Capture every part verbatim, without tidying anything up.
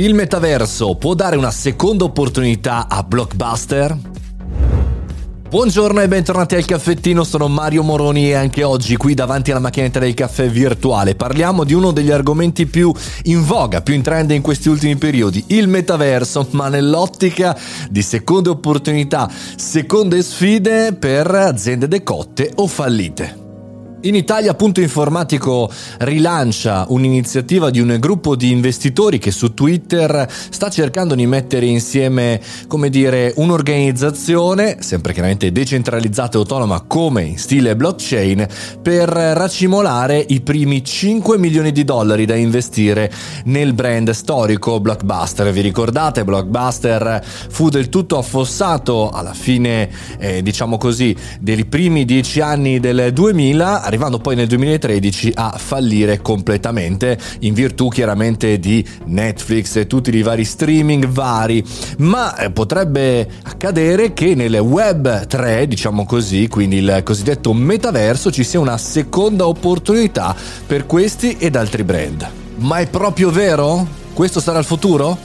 Il metaverso può dare una seconda opportunità a Blockbuster? Buongiorno e bentornati al Caffettino, sono Mario Moroni e anche oggi qui davanti alla macchinetta del caffè virtuale parliamo di uno degli argomenti più in voga, più in trend in questi ultimi periodi, il metaverso, ma nell'ottica di seconde opportunità, seconde sfide per aziende decotte o fallite. In Italia Punto Informatico rilancia un'iniziativa di un gruppo di investitori che su Twitter sta cercando di mettere insieme, come dire, un'organizzazione, sempre chiaramente decentralizzata e autonoma come in stile blockchain, per racimolare i primi cinque milioni di dollari da investire nel brand storico Blockbuster. Vi ricordate? Blockbuster fu del tutto affossato alla fine, eh, diciamo così, dei primi dieci anni del duemila, arrivando poi nel duemilatredici a fallire completamente in virtù chiaramente di Netflix e tutti i vari streaming vari, ma potrebbe accadere che nel web tre, diciamo così, quindi il cosiddetto metaverso, ci sia una seconda opportunità per questi ed altri brand. Ma è proprio vero? Questo sarà il futuro?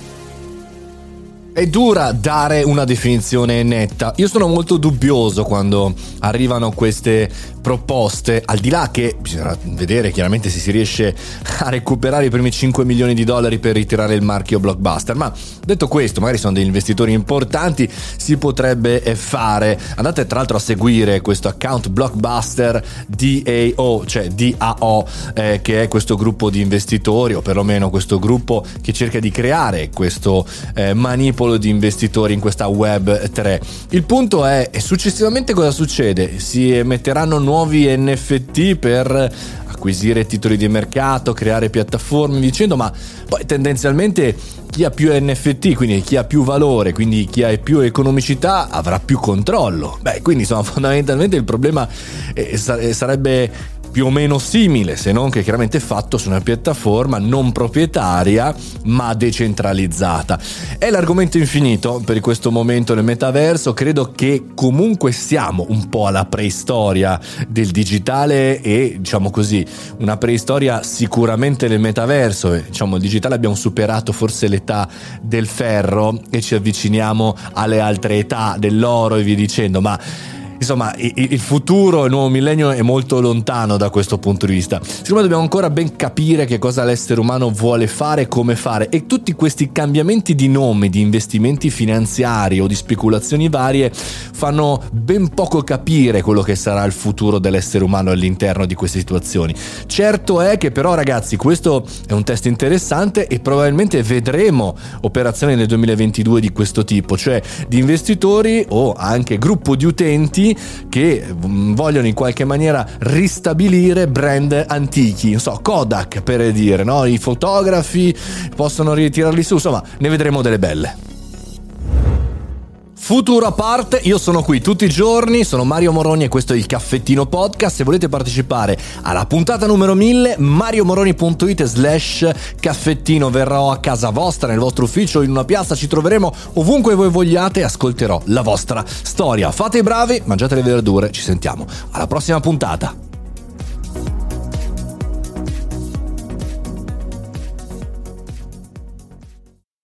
È dura dare una definizione netta. Io sono molto dubbioso quando arrivano queste proposte, al di là che bisognerà vedere chiaramente se si riesce a recuperare i primi cinque milioni di dollari per ritirare il marchio Blockbuster, ma detto questo, magari sono degli investitori importanti, si potrebbe fare. Andate tra l'altro a seguire questo account Blockbuster D A O, cioè D A O, eh, che è questo gruppo di investitori, o perlomeno questo gruppo che cerca di creare questo eh, manipolo di investitori in questa web tre. Il punto è, successivamente cosa succede? Si emetteranno nuovi N F T per acquisire titoli di mercato, creare piattaforme, dicendo, ma poi tendenzialmente chi ha più N F T, quindi chi ha più valore, quindi chi ha più economicità, avrà più controllo. Beh, quindi insomma fondamentalmente il problema eh, sarebbe più o meno simile, se non che chiaramente è fatto su una piattaforma non proprietaria ma decentralizzata. È l'argomento infinito per questo momento nel metaverso. Credo che comunque siamo un po' alla preistoria del digitale e, diciamo così, una preistoria sicuramente del metaverso. Diciamo, il digitale abbiamo superato forse l'età del ferro e ci avviciniamo alle altre età dell'oro e via dicendo, ma insomma, il futuro, il nuovo millennio è molto lontano da questo punto di vista. Secondo me dobbiamo ancora ben capire che cosa l'essere umano vuole fare, come fare, e tutti questi cambiamenti di nome, di investimenti finanziari o di speculazioni varie fanno ben poco capire quello che sarà il futuro dell'essere umano all'interno di queste situazioni. Certo è che però, ragazzi, questo è un test interessante e probabilmente vedremo operazioni nel duemilaventidue di questo tipo, cioè di investitori o anche gruppo di utenti che vogliono in qualche maniera ristabilire brand antichi, non so, Kodak per dire, no? I fotografi possono ritirarli su, insomma, ne vedremo delle belle. Futuro a parte, io sono qui tutti i giorni, sono Mario Moroni e questo è il Caffettino Podcast. Se volete partecipare alla puntata numero mille, mario moroni punto it slash caffettino, verrò a casa vostra, nel vostro ufficio, in una piazza, ci troveremo ovunque voi vogliate e ascolterò la vostra storia. Fate i bravi, mangiate le verdure, ci sentiamo alla prossima puntata.